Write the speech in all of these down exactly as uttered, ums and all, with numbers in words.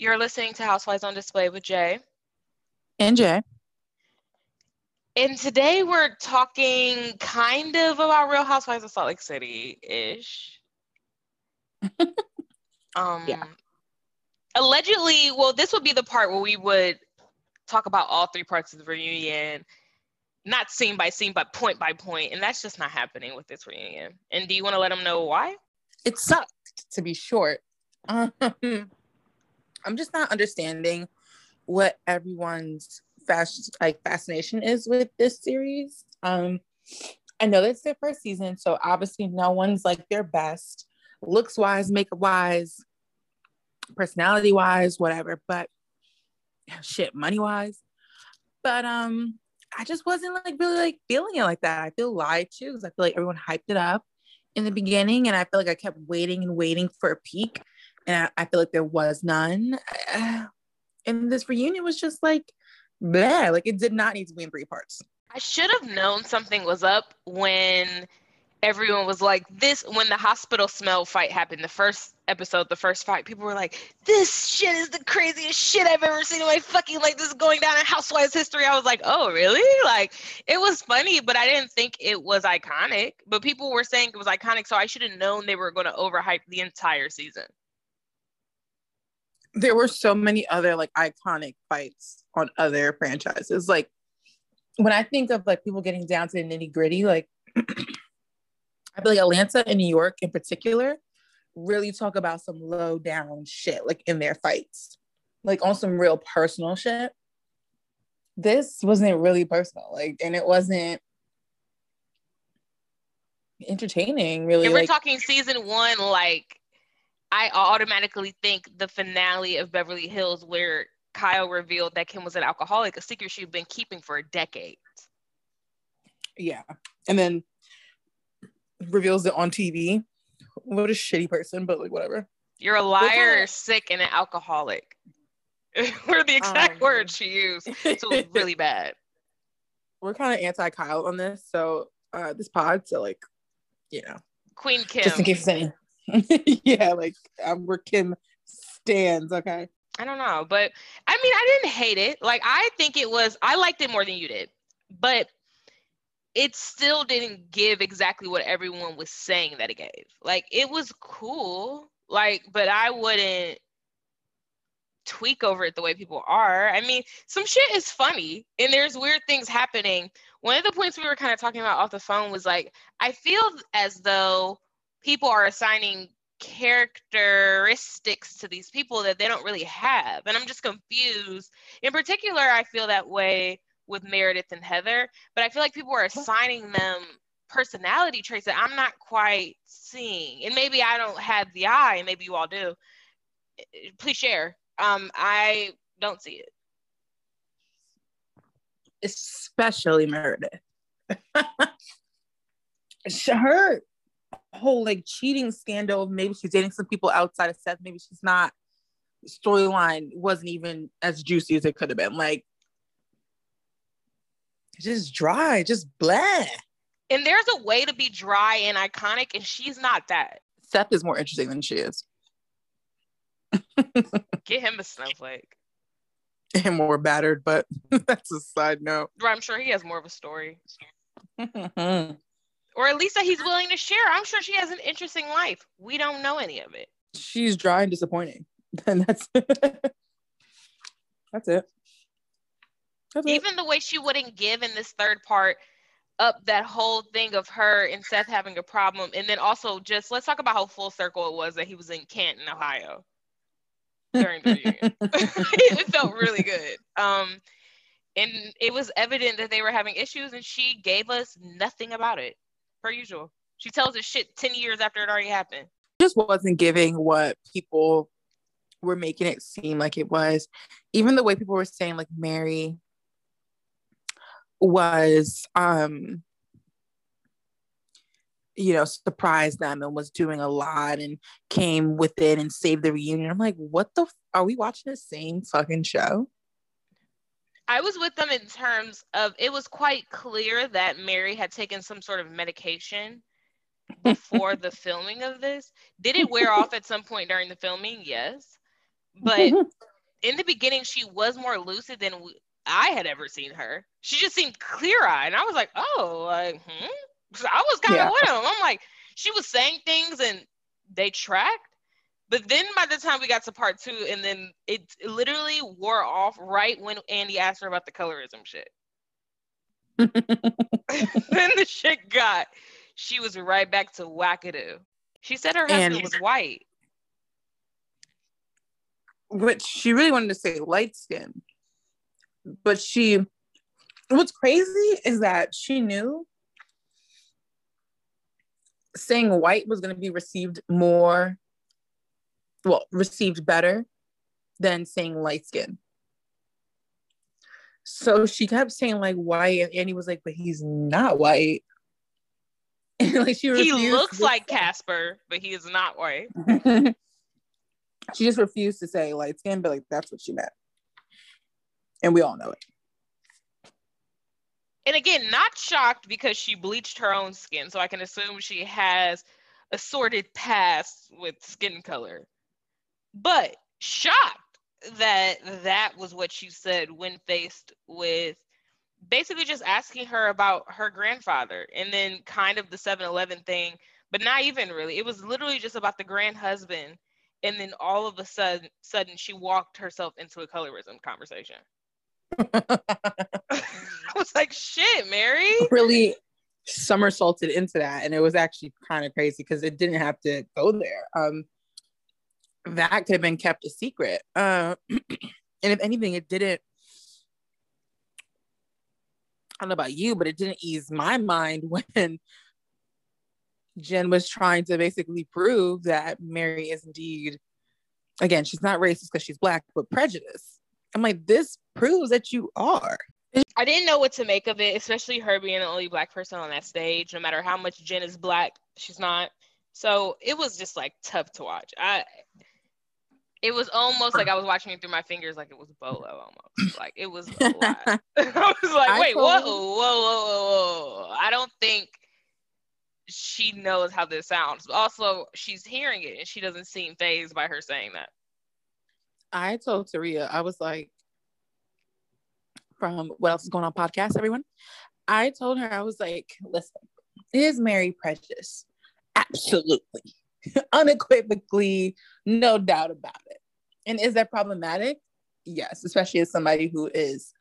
You're listening to Housewives on Display with Jay. And Jay. And today we're talking kind of about Real Housewives of Salt Lake City-ish. um, yeah. Allegedly, well, this would be the part where we would talk about all three parts of the reunion, not scene by scene, but point by point. And that's just not happening with this reunion. And do you want to let them know why? It sucked, to be short. Um, I'm just not understanding what everyone's fas- like fascination is with this series. Um, I know that's their first season, so obviously no one's like their best, looks wise, makeup wise, personality wise, whatever. But shit, money wise. But um, I just wasn't like really like feeling it like that. I feel lied to because I feel like everyone hyped it up in the beginning, and I feel like I kept waiting and waiting for a peak, and I, I feel like there was none. And this reunion was just like, bleh, like it did not need to be in three parts. I should have known something was up when everyone was like, this, when the hospital smell fight happened, the first episode, the first fight, people were like, this shit is the craziest shit I've ever seen in my fucking life. This is going down in Housewives history. I was like, oh, really? Like, it was funny, but I didn't think it was iconic. But people were saying it was iconic, so I should have known they were going to overhype the entire season. There were so many other like iconic fights on other franchises. Like, when I think of like people getting down to the nitty gritty, like, I feel like Atlanta and New York in particular really talk about some low down shit, like in their fights, like on some real personal shit. This wasn't really personal, like, and it wasn't entertaining, really. And we're like, talking season one, like, I automatically think the finale of Beverly Hills where Kyle revealed that Kim was an alcoholic, a secret she'd been keeping for decades. Yeah. And then reveals it on T V. What a shitty person, but like, whatever. You're a liar, sick, and an alcoholic. Were the exact um, words she used. So it was really bad. We're kind of anti-Kyle on this, so uh, this pod, so like, you know. Queen Kim. Just in case any. Yeah, like, um, we're Kim stands, okay? I don't know, but I mean, I didn't hate it. Like, I think it was, I liked it more than you did, but it still didn't give exactly what everyone was saying that it gave. Like, it was cool, like, but I wouldn't tweak over it the way people are. I mean, some shit is funny, and there's weird things happening. One of the points we were kind of talking about off the phone was like, I feel as though people are assigning characteristics to these people that they don't really have. And I'm just confused. In particular, I feel that way with Meredith and Heather, but I feel like people are assigning them personality traits that I'm not quite seeing. And maybe I don't have the eye, and maybe you all do. Please share. Um, I don't see it. Especially Meredith. It's her whole like cheating scandal. Maybe she's dating some people outside of Seth. Maybe she's not. Storyline wasn't even as juicy as it could have been. Like, just dry, just blah. And there's a way to be dry and iconic, and she's not that. Seth is more interesting than she is. Get him a snowflake. And more battered, but that's a side note. Right, I'm sure he has more of a story. Or at least that he's willing to share. I'm sure she has an interesting life. We don't know any of it. She's dry and disappointing. And that's that's it. That's Even it. The way she wouldn't give in this third part up that whole thing of her and Seth having a problem. And then also just, let's talk about how full circle it was that he was in Canton, Ohio during the reunion. It felt really good. Um, and it was evident that they were having issues, and she gave us nothing about it. Per usual. She tells us shit ten years after it already happened. Just wasn't giving what people were making it seem like it was. Even the way people were saying like Mary was, um, you know, surprised them and was doing a lot and came with it and saved the reunion. I'm like, what the, f- are we watching the same fucking show? I was with them in terms of, it was quite clear that Mary had taken some sort of medication before the filming of this. Did it wear off at some point during the filming? Yes. But in the beginning, she was more lucid than we, I had ever seen her. She just seemed clear-eyed. And I was like, oh, like, hmm? So I was kind of yeah. with him. I'm like, she was saying things and they tracked. But then by the time we got to part two, and then it literally wore off right when Andy asked her about the colorism shit. Then the shit got, she was right back to wackadoo. She said her husband and, was white. Which she really wanted to say light skin. But she, what's crazy is that she knew saying white was going to be received more, well, received better than saying light skin. So she kept saying like white, and Andy was like, but he's not white. And like she refused. He looks like Casper, but he is not white. She just refused to say light skin, but like that's what she meant. And we all know it. And again, not shocked because she bleached her own skin. So I can assume she has a sordid past with skin color. But shocked that that was what she said when faced with basically just asking her about her grandfather. And then kind of the seven eleven thing, but not even really. It was literally just about the grand husband. And then all of a sudden, sudden she walked herself into a colorism conversation. I was like, shit, Mary. Really somersaulted into that. And it was actually kind of crazy because it didn't have to go there. Um, that could have been kept a secret. Uh, and if anything, it didn't, I don't know about you, but it didn't ease my mind when Jen was trying to basically prove that Mary is indeed, again, she's not racist because she's black, but prejudice. I'm like, this proves that you are. I didn't know what to make of it, especially her being the only black person on that stage. No matter how much Jen is black, she's not. So it was just like tough to watch. I, it was almost like I was watching it through my fingers, like it was Bolo almost. Like it was a lot. I was like, wait, whoa, whoa, whoa, whoa. I don't think she knows how this sounds. But also, she's hearing it and she doesn't seem fazed by her saying that. I told Taria, I was like, from What Else Is Going On podcast, everyone, I told her, I was like, listen, is Mary prejudiced? Absolutely. Unequivocally, no doubt about it. And is that problematic? Yes, especially as somebody who is,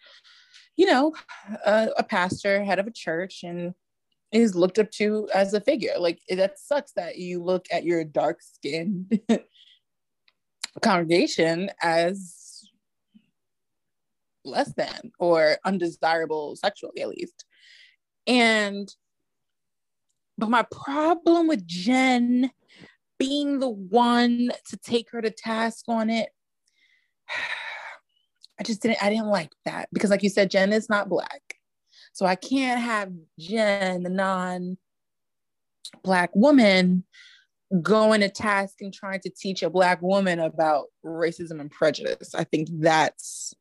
you know, a, a pastor, head of a church, and is looked up to as a figure. Like, that sucks that you look at your dark-skinned congregation as less than or undesirable sexually, at least. And but my problem with Jen being the one to take her to task on it, I just didn't I didn't like that, because like you said, Jen is not black. So I can't have Jen, the non-black woman, going to task and trying to teach a black woman about racism and prejudice. I think that's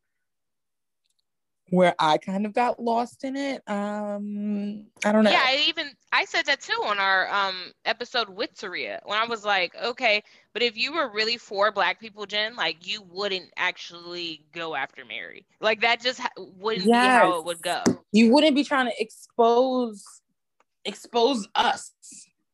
where I kind of got lost in it. Um, I don't know. Yeah, I even, I said that too on our um, episode with Taria, when I was like, okay, but if you were really for black people, Jen, like you wouldn't actually go after Mary. Like that just ha- wouldn't yes. be how it would go. You wouldn't be trying to expose, expose us.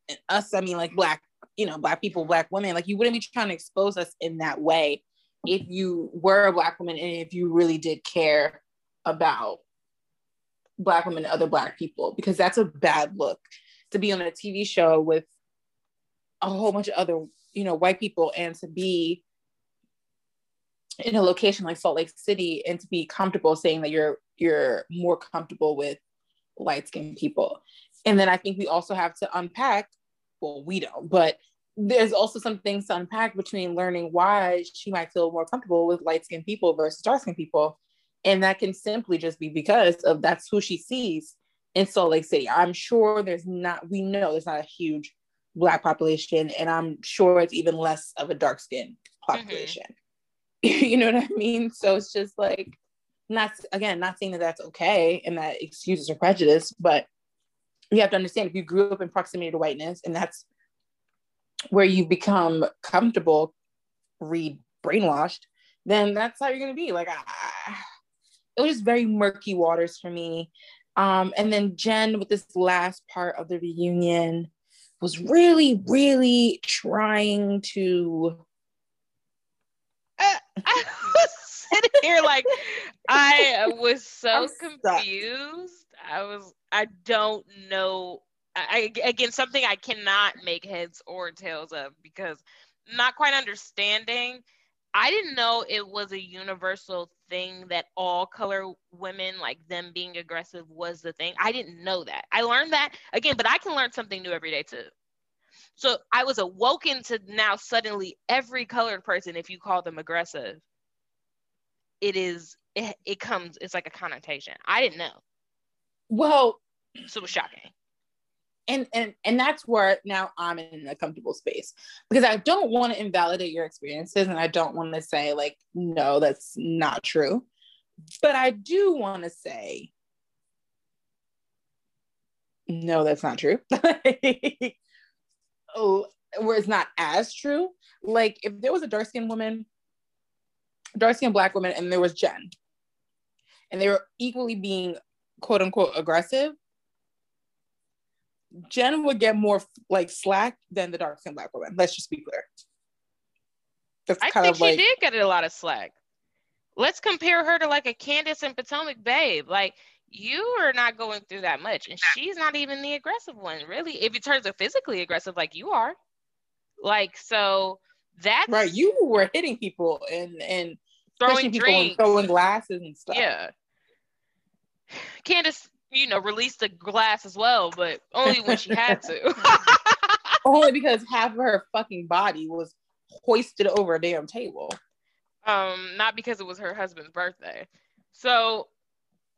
And us, I mean like black, you know, black people, black women. Like you wouldn't be trying to expose us in that way if you were a black woman and if you really did care about black women and other black people, because that's a bad look to be on a T V show with a whole bunch of other, you know, white people, and to be in a location like Salt Lake City and to be comfortable saying that you're you're more comfortable with light-skinned people. And then I think we also have to unpack, well, we don't, but there's also some things to unpack between learning why she might feel more comfortable with light-skinned people versus dark-skinned people. And that can simply just be because of that's who she sees in Salt Lake City. I'm sure there's not, we know there's not a huge black population, and I'm sure it's even less of a dark skinned population. Mm-hmm. You know what I mean? So it's just like, not, again, not saying that that's okay and that excuses or prejudice, but you have to understand if you grew up in proximity to whiteness and that's where you become comfortable, read brainwashed, then that's how you're going to be. Like, I, it was just very murky waters for me. Um, and then Jen, with this last part of the reunion, was really, really trying to... Uh, I was sitting here like, I was so confused. I was, I don't know. I, again, something I cannot make heads or tails of, because not quite understanding. I didn't know it was a universal thing that all color women, like them being aggressive, was the thing. I didn't know that. I learned that again, but I can learn something new every day too. So I was awoken to now suddenly every colored person, if you call them aggressive, it is, it, it comes, it's like a connotation. I didn't know. Well, so it was shocking. And and and that's where now I'm in a comfortable space, because I don't want to invalidate your experiences, and I don't want to say like, no, that's not true. But I do want to say, no, that's not true. Oh, where it's not as true. Like if there was a dark-skinned woman, dark-skinned Black woman, and there was Jen, and they were equally being quote unquote aggressive, Jen would get more like slack than the dark-skinned Black woman. Let's just be clear. That's I kind think of like, she did get a lot of slack. Let's compare her to like a Candace and Potomac, babe. Like, you are not going through that much, and she's not even the aggressive one, really. If it turns out physically aggressive, like you are, like so that's right. You were hitting people and and throwing people and throwing glasses and stuff. Yeah, Candace, you know, released a glass as well, but only when she had to. Only because half of her fucking body was hoisted over a damn table. Um, not because it was her husband's birthday. So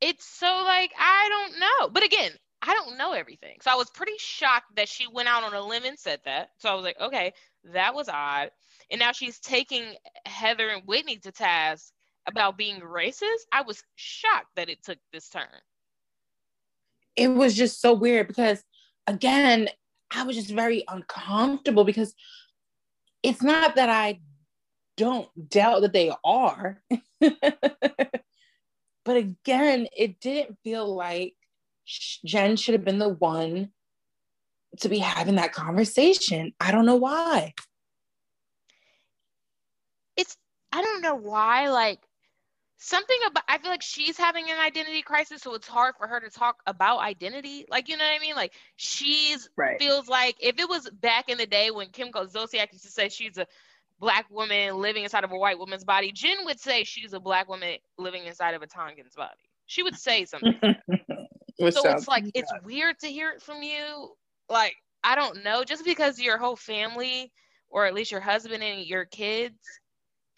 it's so like, I don't know. But again, I don't know everything. So I was pretty shocked that she went out on a limb and said that. So I was like, okay, that was odd. And now she's taking Heather and Whitney to task about being racist. I was shocked that it took this turn. It was just so weird because, again, I was just very uncomfortable, because it's not that I don't doubt that they are. But again, it didn't feel like Jen should have been the one to be having that conversation. I don't know why. It's, I don't know why, like, something about, I feel like she's having an identity crisis, so it's hard for her to talk about identity. Like, you know what I mean? Like, she's right. Feels like if it was back in the day when Kim Kardashian used to say she's a Black woman living inside of a white woman's body, Jen would say she's a Black woman living inside of a Tongan's body. She would say something. Like that. So it's like, it's weird to hear it from you. Like, I don't know, just because your whole family, or at least your husband and your kids,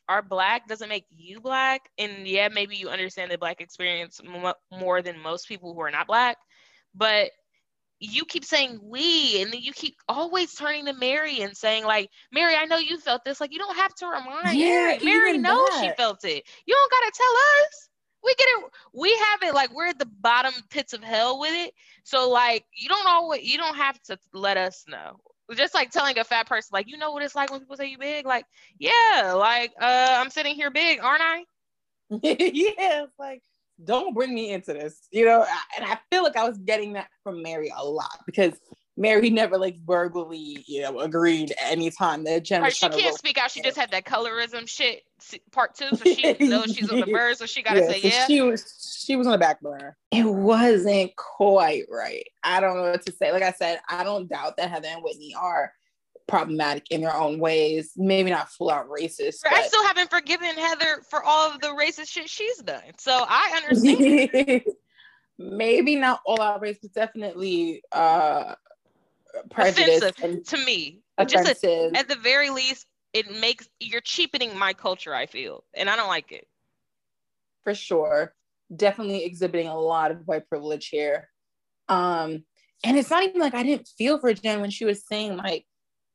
are Black doesn't make you Black. And yeah, maybe you understand the Black experience m- more than most people who are not Black, but you keep saying we, and then you keep always turning to Mary and saying like, Mary, I know you felt this. Like, you don't have to remind yeah, Mary. Mary knows that. She felt it. You don't gotta tell us. We get it. We have it. Like, we're at the bottom pits of hell with it. So like, you don't always, you don't have to let us know. Just like telling a fat person, like, you know what it's like when people say you big? Like, yeah, like, uh, I'm sitting here big, aren't I? Yeah, it's like, don't bring me into this, you know? And I feel like I was getting that from Mary a lot, because Mary never, like, verbally, you know, agreed anytime that Jen was trying to... She can't speak out. She just had that colorism shit, part two, so she knows she's on the verge, so she got to yeah, say so yeah. She was, she was on the back burner. It wasn't quite right. I don't know what to say. Like I said, I don't doubt that Heather and Whitney are problematic in their own ways. Maybe not full out racist. But... I still haven't forgiven Heather for all of the racist shit she's done. So I understand. Maybe not all out racist, but definitely... Uh, prejudice and to me, offensive. Just a, at the very least, it makes you're cheapening my culture, I feel, and I don't like it. For sure, definitely exhibiting a lot of white privilege here. Um, and it's not even like I didn't feel for Jen when she was saying like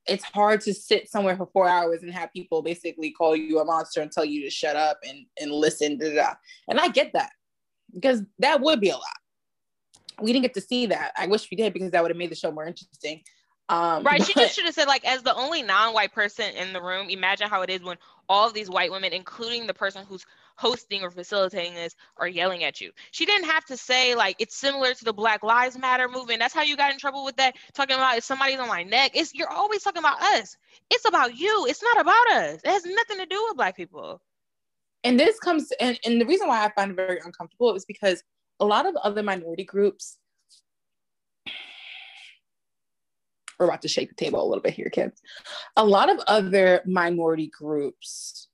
it's hard to sit somewhere for four hours and have people basically call you a monster and tell you to shut up and and listen. Da, da, da. And I get that, because that would be a lot. We didn't get to see that. I wish we did, because that would have made the show more interesting. Um, right, but she just should have said, like, as the only non-white person in the room, imagine how it is when all of these white women, including the person who's hosting or facilitating this, are yelling at you. She didn't have to say, like, it's similar to the Black Lives Matter movement. That's how you got in trouble with that, talking about if somebody's on my neck. It's, you're always talking about us. It's about you. It's not about us. It has nothing to do with Black people. And this comes, and, and the reason why I find it very uncomfortable is because a lot of other minority groups, we're about to shake the table a little bit here, kids. A lot of other minority groups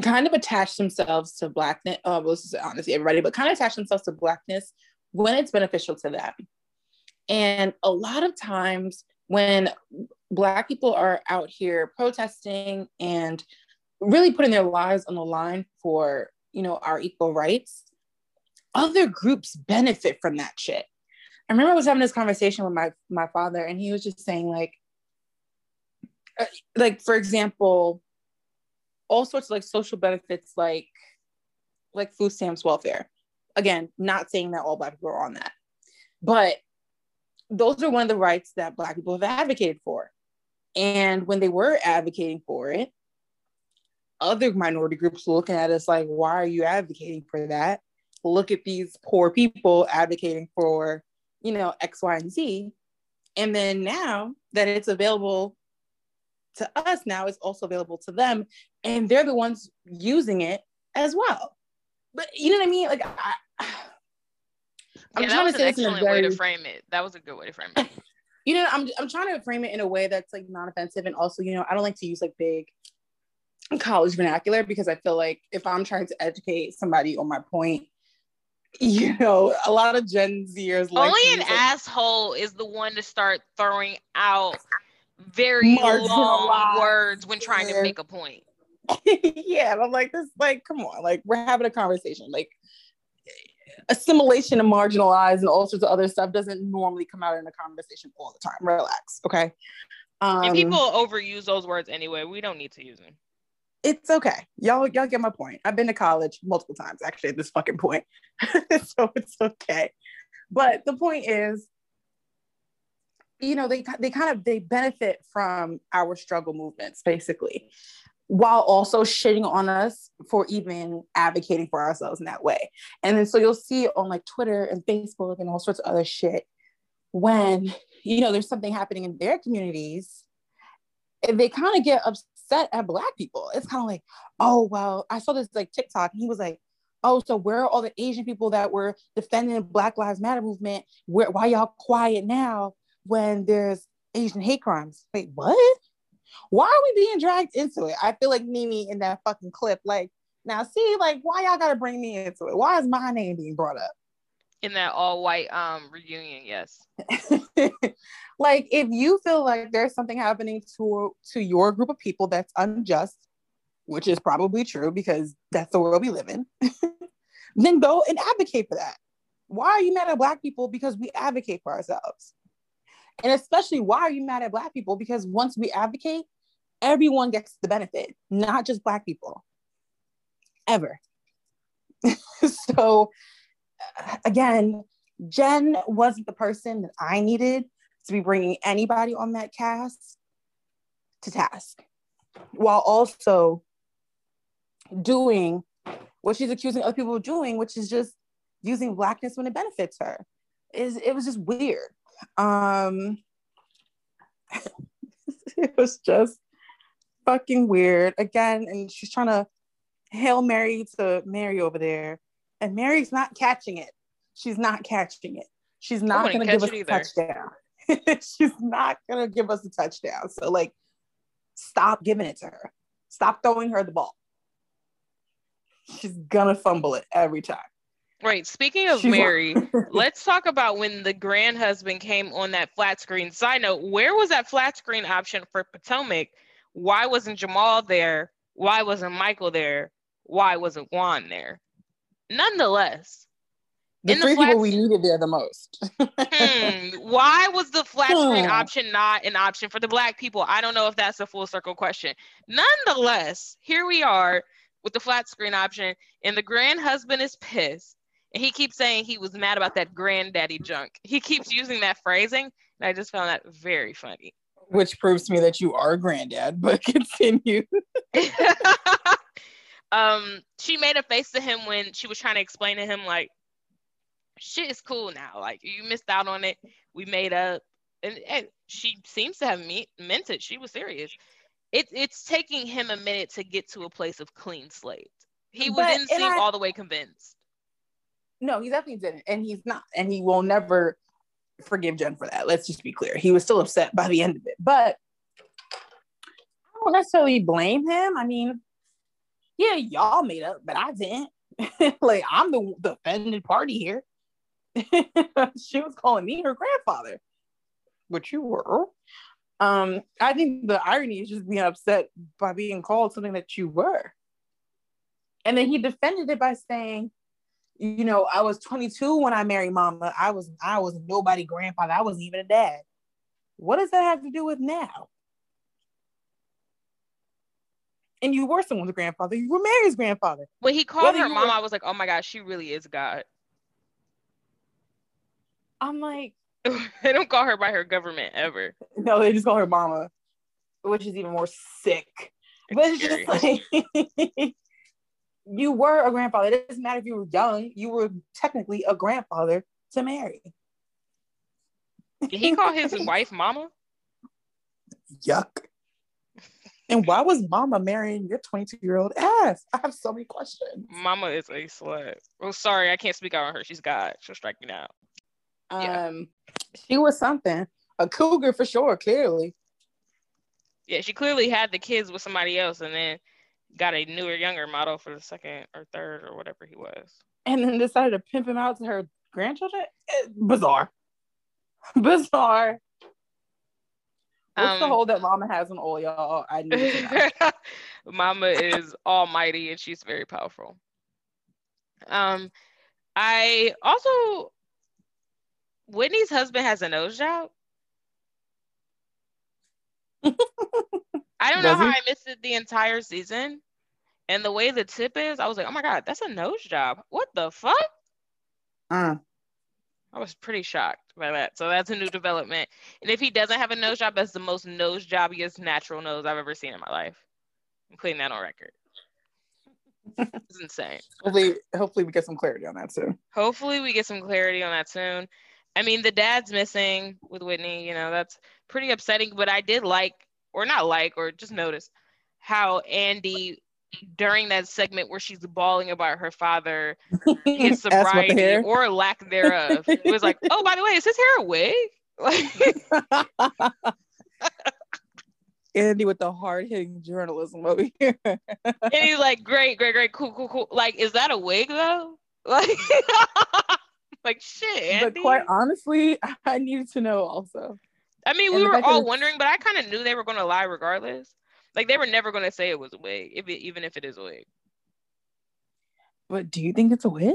kind of attach themselves to Blackness. Uh, well, this is honestly everybody, but kind of attach themselves to Blackness when it's beneficial to them. And a lot of times when Black people are out here protesting and really putting their lives on the line for, you know, our equal rights, other groups benefit from that shit. I remember I was having this conversation with my, my father, and he was just saying, like, like, for example, all sorts of, like, social benefits, like, like food stamps, welfare. Again, not saying that all Black people are on that, but those are one of the rights that Black people have advocated for. And when they were advocating for it, other minority groups were looking at us like, why are you advocating for that? Look at these poor people advocating for, you know, X, Y, and Z. And then now that it's available to us, now it's also available to them. And they're the ones using it as well. But you know what I mean? Like, I, I'm yeah, trying to say this in a very... way to frame it. That was a good way to frame it. You know, I'm, I'm trying to frame it in a way that's, like, non-offensive. And also, you know, I don't like to use, like, big college vernacular, because I feel like if I'm trying to educate somebody on my point, you know, a lot of Gen Zers like only an like, asshole is the one to start throwing out very long words when trying yeah. to make a point. Yeah, and I'm like, this, like, come on, like, we're having a conversation. Like, assimilation and marginalized and all sorts of other stuff doesn't normally come out in a conversation all the time. Relax, okay? Um, and people overuse those words anyway. We don't need to use them. It's okay. Y'all, y'all get my point. I've been to college multiple times, actually, at this fucking point. So it's okay. But the point is, you know, they, they kind of, they benefit from our struggle movements, basically, while also shitting on us for even advocating for ourselves in that way. And then, so you'll see on, like, Twitter and Facebook and all sorts of other shit, when, you know, there's something happening in their communities, they kind of get upset at Black people. It's kind of like, oh, well, I saw this, like, TikTok, and he was like, oh, so where are all the Asian people that were defending the Black Lives Matter movement? Where, why y'all quiet now when there's Asian hate crimes? Wait, what? Why are we being dragged into it? I feel like Mimi in that fucking clip, like, now see, like, why y'all gotta bring me into it? Why is my name being brought up? In that all-white um, reunion, yes. Like, if you feel like there's something happening to, to your group of people that's unjust, which is probably true because that's the world we live in, then go and advocate for that. Why are you mad at Black people? Because we advocate for ourselves. And especially, why are you mad at Black people? Because once we advocate, everyone gets the benefit, not just Black people. Ever. So... again, Jen wasn't the person that I needed to be bringing anybody on that cast to task, while also doing what she's accusing other people of doing, which is just using Blackness when it benefits her. Is it was just weird. Um, it was just fucking weird. Again, and she's trying to Hail Mary to Mary over there. And Mary's not catching it. She's not catching it. She's not going to give us a touchdown. She's not going to give us a touchdown. So, like, stop giving it to her. Stop throwing her the ball. She's going to fumble it every time. Right. Speaking of She's Mary, let's talk about when the grand husband came on that flat screen. Side note, where was that flat screen option for Potomac? Why wasn't Jamal there? Why wasn't Michael there? Why wasn't Juan there? Nonetheless, the three people we needed there the most. hmm, why was the flat screen option not an option for the Black people? I don't know if that's a full circle question. Nonetheless, here we are with the flat screen option, and the grand husband is pissed, and he keeps saying he was mad about that granddaddy junk. He keeps using that phrasing, And I just found that very funny. Which proves to me that you are granddad, but continue. Um, she made a face to him when she was trying to explain to him, like, shit is cool now. Like, you missed out on it. We made up. And, and she seems to have me- meant it. She was serious. It, it's taking him a minute to get to a place of clean slate. He but, didn't seem I, all the way convinced. No, he definitely didn't. And he's not. And he will never forgive Jen for that. Let's just be clear. He was still upset by the end of it. But I don't necessarily blame him. I mean, yeah, y'all made up, but I didn't. Like, I'm the, the offended party here. She was calling me her grandfather, which you were. Um, I think the irony is just being upset by being called something that you were. And then he defended it by saying, you know, I was twenty-two when I married mama. I was, I was nobody grandfather. I wasn't even a dad. What does that have to do with now? And you were someone's grandfather. You were Mary's grandfather. When he called Whether her mom, were... I was like, oh my God, she really is God. I'm like... They don't call her by her government ever. No, they just call her mama, which is even more sick. But it's just like... You were a grandfather. It doesn't matter if you were young. You were technically a grandfather to Mary. Did he call his wife mama? Yuck. And why was mama marrying your twenty-two-year-old ass? I have so many questions. Mama is a slut. Oh, sorry. I can't speak out on her. She's God. She'll strike me down. Um, yeah. She was something. A cougar for sure, clearly. Yeah, she clearly had the kids with somebody else and then got a newer, younger model for the second or third or whatever he was. And then decided to pimp him out to her grandchildren? It, bizarre. Bizarre. What's um, the hold that mama has on all y'all? I knew. Mama is almighty and she's very powerful. Um, I also, Whitney's husband has a nose job. I don't Does know how he? I missed it the entire season. And the way the tip is, I was like, oh my God, that's a nose job. What the fuck? Uh. I was pretty shocked by that. So that's a new development. And if he doesn't have a nose job, that's the most nose jobbiest natural nose I've ever seen in my life. I'm putting that on record. It's insane. Hopefully, hopefully we get some clarity on that soon. Hopefully we get some clarity on that soon. I mean, the dad's missing with Whitney, you know, that's pretty upsetting, but I did like or not like, or just notice how Andy, during that segment where she's bawling about her father, his sobriety or lack thereof, it was like, oh, by the way, is his hair a wig? Like, Andy with the hard-hitting journalism over here. And he's like, great, great, great, cool, cool, cool. Like, is that a wig, though? Like, like shit, Andy. But quite honestly, I needed to know also. I mean, we were all wondering, but I kind of knew they were going to lie regardless. Like, they were never going to say it was a wig, if it, even if it is a wig. But do you think it's a wig?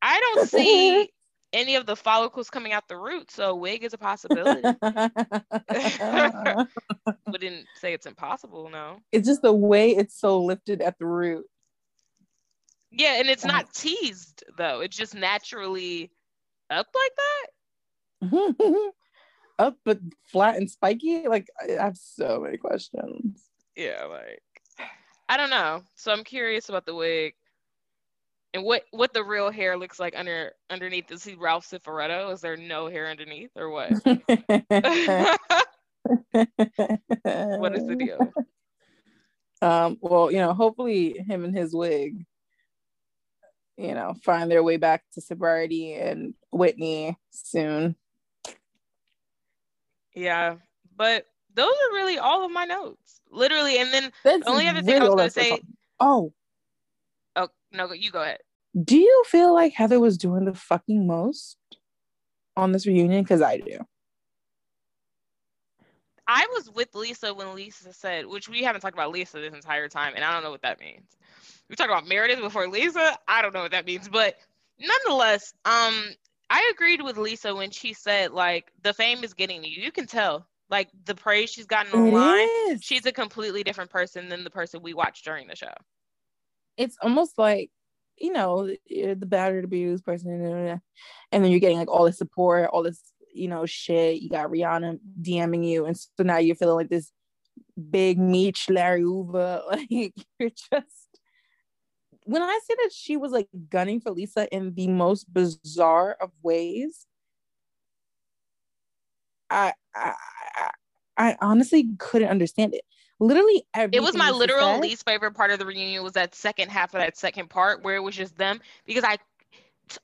I don't see any of the follicles coming out the root, so a wig is a possibility. Wouldn't say it's impossible, no. It's just the way it's so lifted at the root. Yeah, and it's not teased, though. It's just naturally up like that. Up but flat and spiky. Like, I have so many questions. Yeah, like, I don't know. So I'm curious about the wig and what what the real hair looks like under underneath. Is he Ralph Cifaretto? Is there no hair underneath or what? What is the deal? Um well, you know, hopefully him and his wig, you know, find their way back to sobriety and Whitney soon. Yeah, but those are really all of my notes, literally. And then that's the only other thing I was going to say. Oh. Oh, no, you go ahead. Do you feel like Heather was doing the fucking most on this reunion? Because I do. I was with Lisa when Lisa said, which we haven't talked about Lisa this entire time, and I don't know what that means. We talked about Meredith before Lisa. I don't know what that means, but nonetheless, um, I agreed with Lisa when she said, like, the fame is getting you. You can tell, like, the praise she's gotten online, she's a completely different person than the person we watched during the show. It's almost like you know, the battered, abused person, and then you're getting like all this support, all this, you know, shit. You got Rihanna DMing you, and so now you're feeling like this big meech Larry Uva. Like, you're just, when I say that she was like gunning for Lisa in the most bizarre of ways, I I I honestly couldn't understand it. Literally everything. It was my literal said. least favorite part of the reunion was that second half of that second part where it was just them, because I,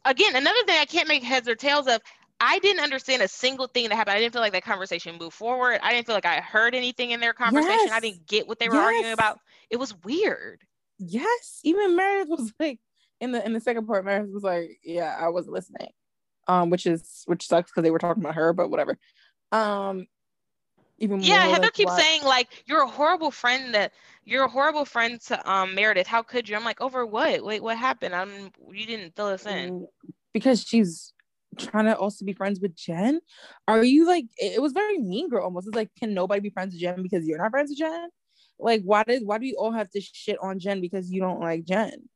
again, another thing I can't make heads or tails of, I didn't understand a single thing that happened. I didn't feel like that conversation moved forward. I didn't feel like I heard anything in their conversation. Yes. I didn't get what they were yes. arguing about. It was weird. Yes. Even Meredith was like, in the in the second part, Meredith was like, yeah, I wasn't listening. Um, which is which sucks because they were talking about her, but whatever. Um Even yeah, Heather like keeps what? saying like you're a horrible friend that you're a horrible friend to um Meredith. How could you? I'm like, over what? Wait, what happened? I'm you didn't fill us in. Because she's trying to also be friends with Jen. Are you like it was very mean girl almost. It's like, can nobody be friends with Jen because you're not friends with Jen? Like, why did why do you all have to shit on Jen because you don't like Jen?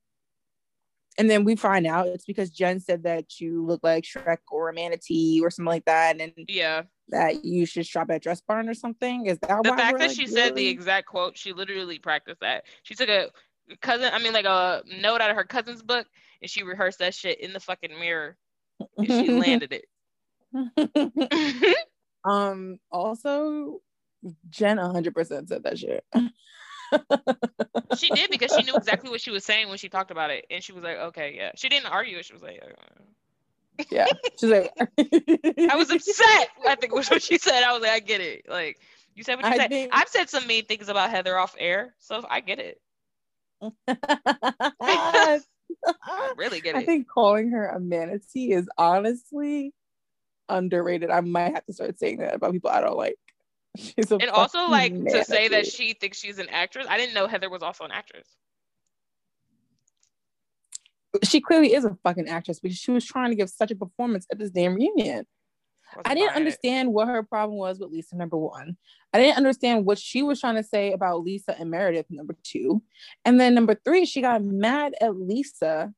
And then we find out it's because Jen said that you look like Shrek or a manatee or something like that. And yeah, that you should shop at Dress Barn or something. Is that the why fact that like, she really? said the exact quote? She literally practiced that. She took a cousin, I mean, like a note out of her cousin's book, and she rehearsed that shit in the fucking mirror, and she landed it. um. Also, Jen one hundred percent said that shit. She did, because she knew exactly what she was saying when she talked about it, and she was like, okay, yeah. She didn't argue it. She was like, oh. Yeah. She's like, I was upset. I think was what she said. I was like, I get it. Like, you said what you I said. Think... I've said some mean things about Heather off air, so I get it. I really get it. I think calling her a manatee is honestly underrated. I might have to start saying that about people I don't like. She's a and also like manatee. To say that she thinks she's an actress. I didn't know Heather was also an actress. She clearly is a fucking actress because she was trying to give such a performance at this damn reunion. I didn't understand it. What her problem was with Lisa, number one. I didn't understand what she was trying to say about Lisa and Meredith, number two. And then number three, she got mad at Lisa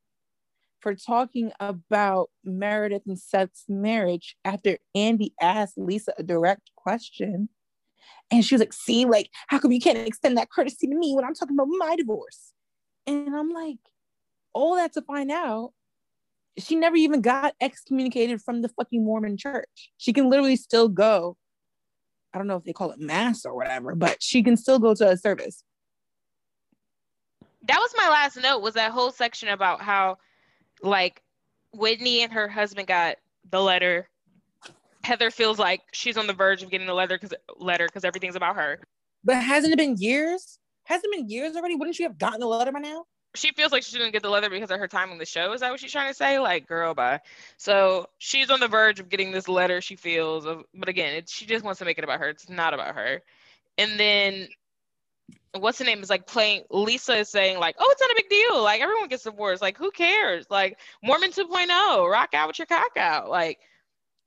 for talking about Meredith and Seth's marriage after Andy asked Lisa a direct question. And she was like, see, like, how come you can't extend that courtesy to me when I'm talking about my divorce? And I'm like, all that to find out, she never even got excommunicated from the fucking Mormon church. She can literally still go. I don't know if they call it mass or whatever, but she can still go to a service. That was my last note, was that whole section about how, like, Whitney and her husband got the letter. Heather feels like she's on the verge of getting the letter because letter because everything's about her. But hasn't it been years? Hasn't it been years already? Wouldn't she have gotten the letter by now? She feels like she didn't get the letter because of her time on the show. Is that what she's trying to say? Like, girl, bye. So she's on the verge of getting this letter, she feels. Of, but again, it, she just wants to make it about her. It's not about her. And then, what's the name? Is like playing, Lisa is saying like, oh, it's not a big deal. Like, everyone gets divorced. Like, who cares? Like, Mormon two point oh, rock out with your cock out. Like,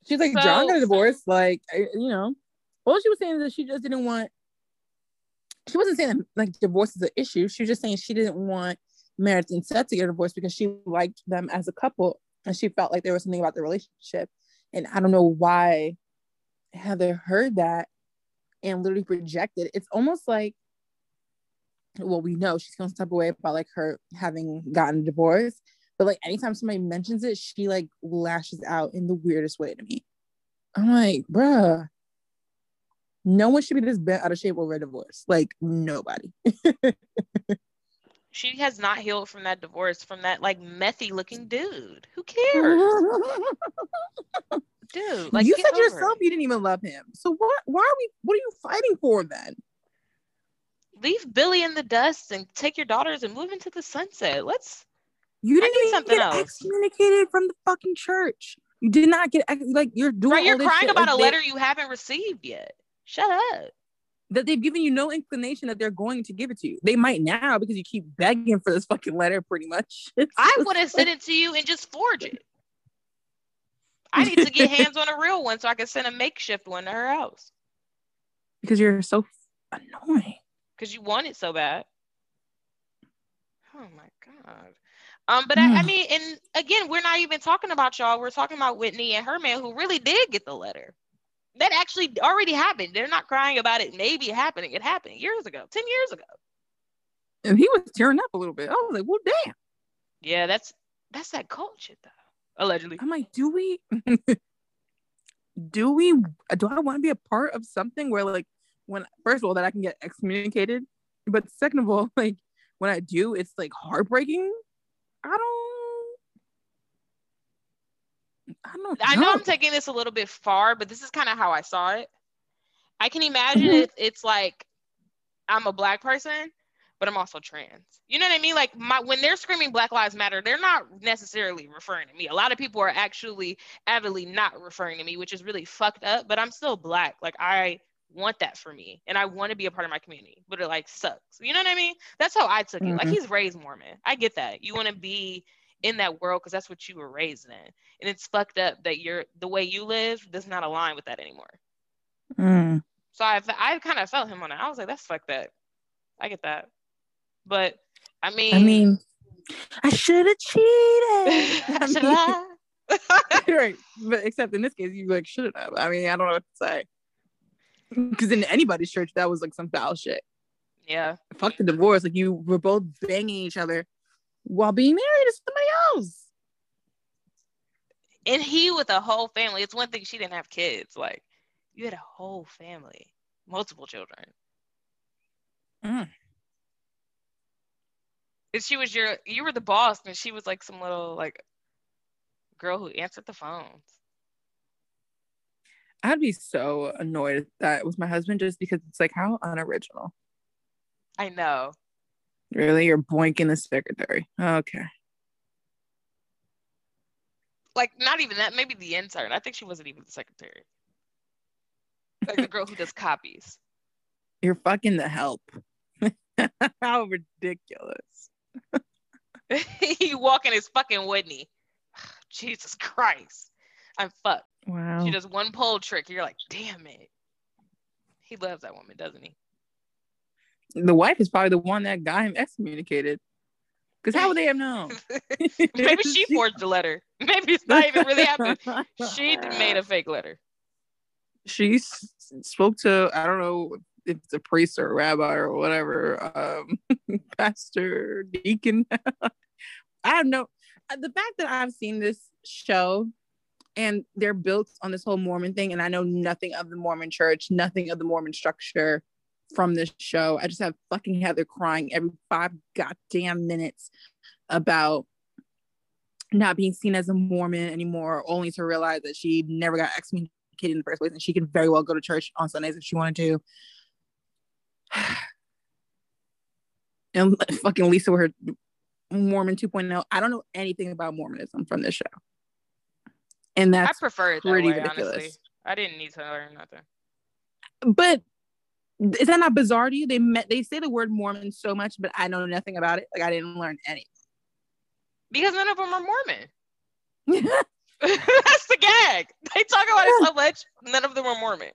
she's like, so, John got a divorce. Like, you know. All she was saying is that she just didn't want, she wasn't saying that like divorce is an issue. She was just saying she didn't want Meredith and Seth to get a divorce because she liked them as a couple and she felt like there was something about the relationship. And I don't know why Heather heard that and literally rejected it. It's almost like, well, we know she's gonna step away about like her having gotten a divorce, but like anytime somebody mentions it, she like lashes out in the weirdest way to me. I'm like, bruh, no one should be this bent out of shape over a divorce. Like, nobody. She has not healed from that divorce, from that like methy looking dude. Who cares? Dude, like, you said yourself you didn't even love him. So what why are we what are you fighting for then? Leave Billy in the dust and take your daughters and move into the sunset. Let's You didn't even something get else. excommunicated from the fucking church. You did not get like you're doing right, you're all this crying shit about like a letter they, you haven't received yet. Shut up. That they've given you no inclination that they're going to give it to you. They might now because you keep begging for this fucking letter pretty much. I would have sent it to you and just forge it. I need to get hands on a real one so I can send a makeshift one to her house. Because you're so annoying. Because you want it so bad. Oh my God. Um, but mm. I, I mean, and again, we're not even talking about y'all. We're talking about Whitney and her man who really did get the letter. That actually already happened. They're not crying about it. Maybe happening. It happened years ago, ten years ago. And he was tearing up a little bit. I was like, well, damn. Yeah, that's that's that cold shit though. Allegedly. I'm like, do we do we do I want to be a part of something where, like, when first of all that I can get excommunicated, but second of all, like, when I do, it's like heartbreaking. I don't I don't know. I know I'm taking this a little bit far, but this is kind of how I saw it. I can imagine it, it's like I'm a black person, but I'm also trans. You know what I mean? Like, my when they're screaming Black Lives Matter, they're not necessarily referring to me. A lot of people are actually avidly not referring to me, which is really fucked up, but I'm still black. Like, I want that for me, and I want to be a part of my community, but it, like, sucks. You know what I mean? That's how I took it. Mm-hmm. Like, he's raised Mormon. I get that. You want to be in that world because that's what you were raised in, and it's fucked up that you're, the way you live does not align with that anymore. Mm. So I've, I kind of felt him on it. I was like, that's fucked up. I get that. But I mean, I mean, I should have cheated. I should have. Right, but except in this case, you like should have. I mean, I don't know what to say. Because in anybody's church, that was like some foul shit. Yeah, fuck the divorce. Like, you were both banging each other while being married to somebody else. And he with a whole family. It's one thing she didn't have kids. Like, you had a whole family, multiple children. Mm. And she was your, you were the boss, and she was like some little like girl who answered the phones. I'd be so annoyed that was my husband, just because it's like, how unoriginal. I know. Really? You're boinking the secretary. Okay. Like, not even that, maybe the intern. I think she wasn't even the secretary. Like, the girl who does copies. You're fucking the help. How ridiculous. He walking his fucking Whitney. Jesus Christ, I'm fucked. Wow. She does one pole trick. You're like, damn it. He loves that woman, doesn't he? The wife is probably the one that got him excommunicated. Because how would they have known? Maybe she forged the letter. Maybe it's not even really happening. She made a fake letter. She s- spoke to, I don't know if it's a priest or a rabbi or whatever, um, pastor, deacon. I don't know. The fact that I've seen this show, and they're built on this whole Mormon thing, and I know nothing of the Mormon church, nothing of the Mormon structure from this show. I just have fucking Heather crying every five goddamn minutes about not being seen as a Mormon anymore, only to realize that she never got excommunicated in the first place, and she could very well go to church on Sundays if she wanted to. And fucking Lisa with her Mormon two point oh. I don't know anything about Mormonism from this show. And that's I prefer it that pretty way, ridiculous. Honestly. I didn't need to learn nothing. But is that not bizarre to you? They met, they say the word Mormon so much, but I know nothing about it. Like, I didn't learn anything. Because none of them are Mormon. That's the gag. They talk about it so much, none of them are Mormon.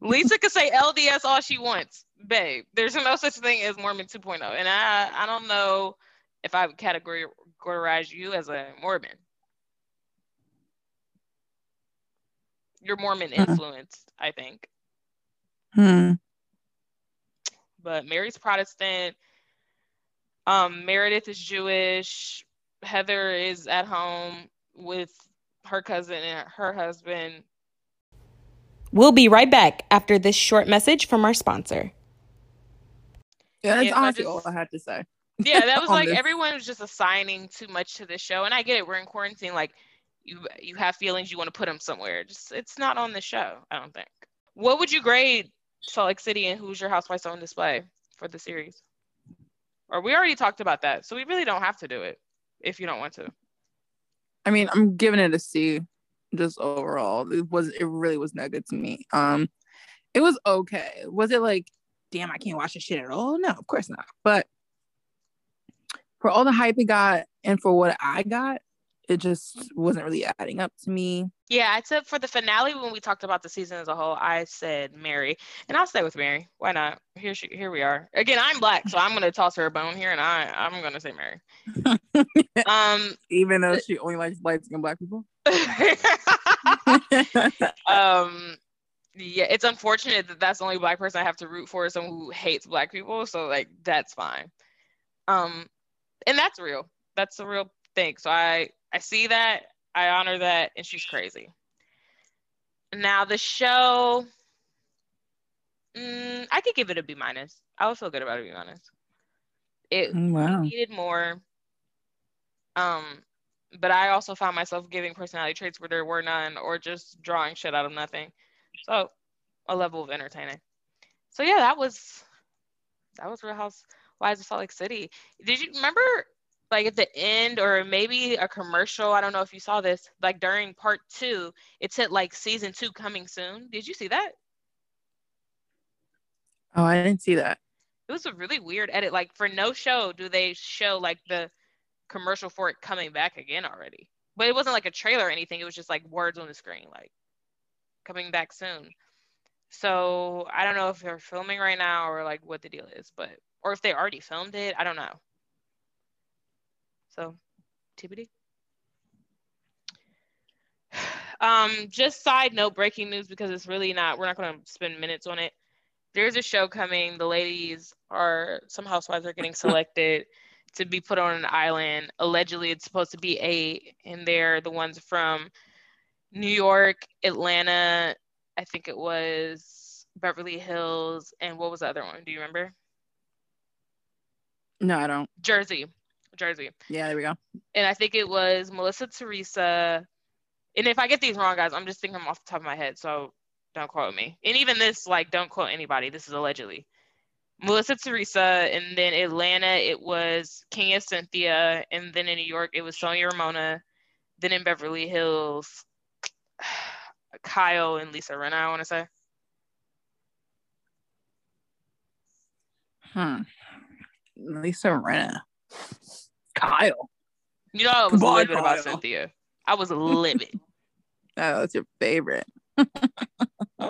Lisa could say L D S all she wants. Babe, there's no such thing as Mormon two point oh. And I, I don't know if I would categorize you as a Mormon. You're Mormon influenced, huh. I think. Hmm. But Mary's Protestant. Um, Meredith is Jewish. Heather is at home with her cousin and her husband. We'll be right back after this short message from our sponsor. Yeah, that's yeah, honestly all I had to say. Yeah, that was like, this. Everyone was just assigning too much to this show. And I get it. We're in quarantine. Like, you you have feelings, you want to put them somewhere. Just, it's not on the show, I don't think. What would you grade Salt Lake City and Who's Your Housewives on Display for the series? Or we already talked about that, so we really don't have to do it if you don't want to. I mean, I'm giving it a C. Just overall, it was it really was not good to me. Um, it was okay. Was it like, damn, I can't watch this shit at all? No, of course not. But for all the hype it got and for what I got, it just wasn't really adding up to me. Yeah, except for the finale, when we talked about the season as a whole, I said Mary, and I'll stay with Mary. Why not? Here she, here we are. Again, I'm black, so I'm going to toss her a bone here, and I, I'm going to say Mary. um, Even though she only likes light-skinned black people? um, yeah, it's unfortunate that that's the only black person I have to root for is someone who hates black people, so, like, that's fine. Um, and that's real. That's a real thing. So I, I see that. I honor that, and she's crazy. Now the show, mm, I could give it a B minus. I would feel good about it, to be honest. It wow. needed more. Um, but I also found myself giving personality traits where there were none, or just drawing shit out of nothing. So a level of entertaining. So yeah, that was that was Real Housewives of Salt Lake City. Did you remember? Like at the end, or maybe a commercial, I don't know if you saw this, like during part two, it said like season two coming soon. Did you see that? Oh, I didn't see that. It was a really weird edit. Like for no show do they show like the commercial for it coming back again already. But it wasn't like a trailer or anything. It was just like words on the screen, like coming back soon. So I don't know if they're filming right now or like what the deal is, but, or if they already filmed it, I don't know. So, T B D. Um, just side note, breaking news, because it's really not, we're not going to spend minutes on it. There's a show coming. The ladies are, some housewives are getting selected to be put on an island. Allegedly, it's supposed to be eight, and they're the ones from New York, Atlanta, I think it was Beverly Hills, and what was the other one? Do you remember? No, I don't. Jersey. Jersey. Yeah, there we go. And I think it was Melissa, Teresa, and if I get these wrong, guys, I'm just thinking off the top of my head, so don't quote me. And even this, like, don't quote anybody. This is allegedly Melissa, Teresa, and then Atlanta, it was King Cynthia, and then in New York, it was Sonia Ramona, then in Beverly Hills, Kyle and Lisa Rinna, I want to say. Hmm. Lisa Rinna. Kyle. You know I was Goodbye, livid Kyle. About Cynthia. I was livid. Oh, that's your favorite.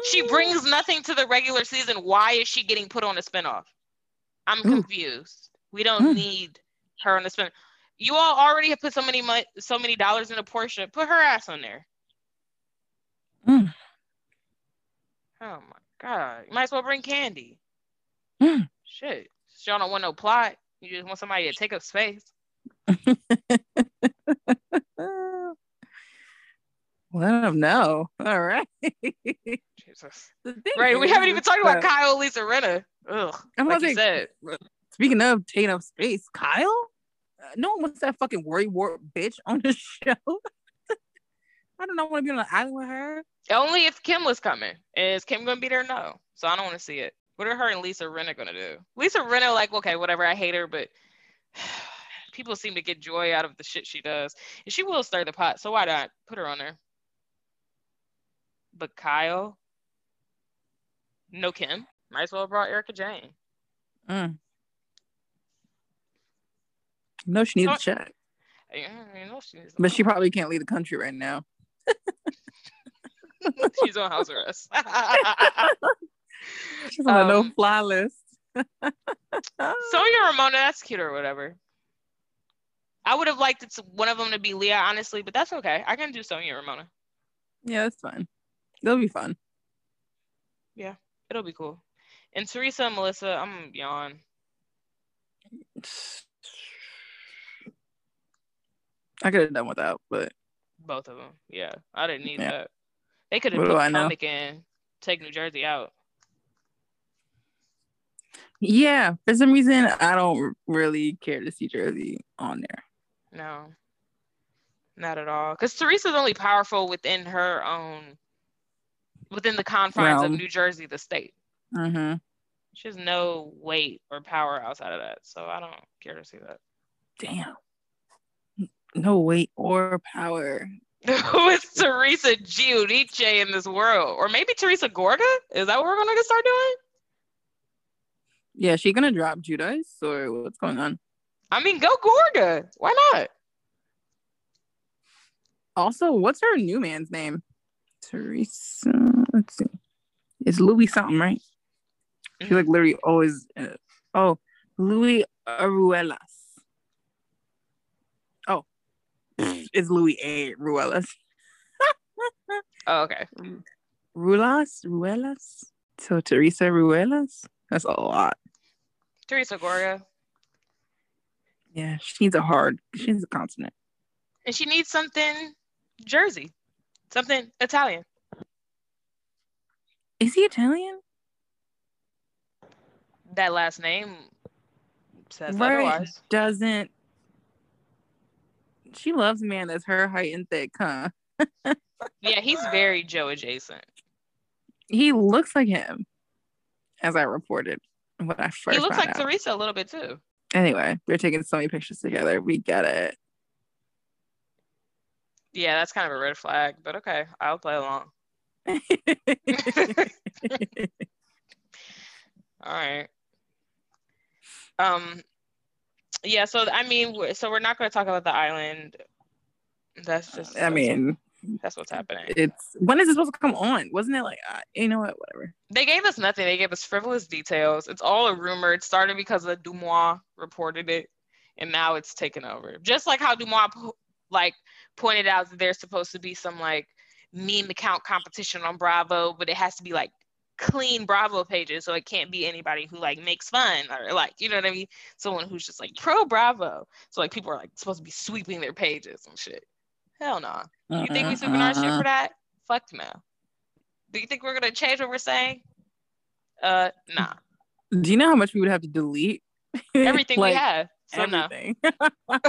She brings nothing to the regular season. Why is she getting put on a spinoff? I'm Ooh. confused. We don't mm. need her on the spinoff. You all already have put so many mo- so many dollars in a Porsche. Put her ass on there. Mm. Oh my God. You might as well bring Candy. Mm. Shit. Y'all don't want no plot. You just want somebody to take up space. Let them know. All right. Jesus. Right. We haven't even talked about Kyle, Lisa Rinna. Ugh. I'm like you said. Speaking of taking up space, Kyle? Uh, no one wants that fucking worry warp bitch on the show. I do not want to be on an island with her. Only if Kim was coming. Is Kim going to be there? No. So I don't want to see it. What are her and Lisa Rinna going to do? Lisa Rinna, like, okay, whatever, I hate her, but people seem to get joy out of the shit she does. And she will stir the pot, so why not put her on there? But Kyle? No Kim? Might as well have brought Erika Jayne. Mm. No, she needs so, a check. I know she needs a but she probably can't leave the country right now. She's on house arrest. She's on um, a no-fly list. Sonia Ramona, that's cute or whatever. I would have liked it to, one of them to be Leah, honestly, but that's okay. I can do Sonia Ramona. Yeah, that's fine. It'll be fun. Yeah, it'll be cool. And Teresa and Melissa, I'm gonna yawn. I could have done without, but both of them. Yeah, I didn't need yeah. that. They could have put Comic in, take New Jersey out. Yeah, for some reason, I don't really care to see Jersey on there. No, not at all. Because Teresa's only powerful within her own, within the confines Realm. of New Jersey, the state. Mm-hmm. She has no weight or power outside of that, so I don't care to see that. Damn. No weight or power. Who is Teresa Giudice in this world? Or maybe Teresa Gorga? Is that what we're going to start doing? Yeah, she gonna drop Giudice or what's going on? I mean, go Gorga. Why not? Also, what's her new man's name? Teresa. Let's see. It's Louis something, right? I feel like literally always. Uh, oh, Louis Ruelas. Oh, it's Louis A. Ruelas. Oh, okay. Ruelas, Ruelas. So Teresa Ruelas. That's a lot. Teresa Goria. Yeah, she needs a hard. She needs a consonant. And she needs something Jersey, something Italian. Is he Italian? That last name says right. Otherwise. Doesn't. She loves a man that's her height and thick, huh? Yeah, he's very Joe adjacent. He looks like him, as I reported when I first. He looks like out. Teresa a little bit too. Anyway, we're taking so many pictures together. We get it. Yeah, that's kind of a red flag, but okay, I'll play along. All right. Um, yeah. So I mean, so we're not going to talk about the island. That's just. I that's mean, what, that's what's happening. It's when is it supposed to come on? Wasn't it like uh, you know what? Whatever. They gave us nothing. They gave us frivolous details. It's all a rumor. It started because of Dumois reported it, and now it's taken over. Just like how Dumois like pointed out that there's supposed to be some like meme account competition on Bravo, but it has to be like clean Bravo pages, so it can't be anybody who like makes fun or like, you know what I mean, someone who's just like pro Bravo. So like people are like supposed to be sweeping their pages and shit. Hell no. Nah. You uh-uh, think we sweeping uh-uh. our shit for that? Fuck no. Do you think we're gonna change what we're saying? Uh, nah. Do you know how much we would have to delete? Everything like, we have. So everything. No.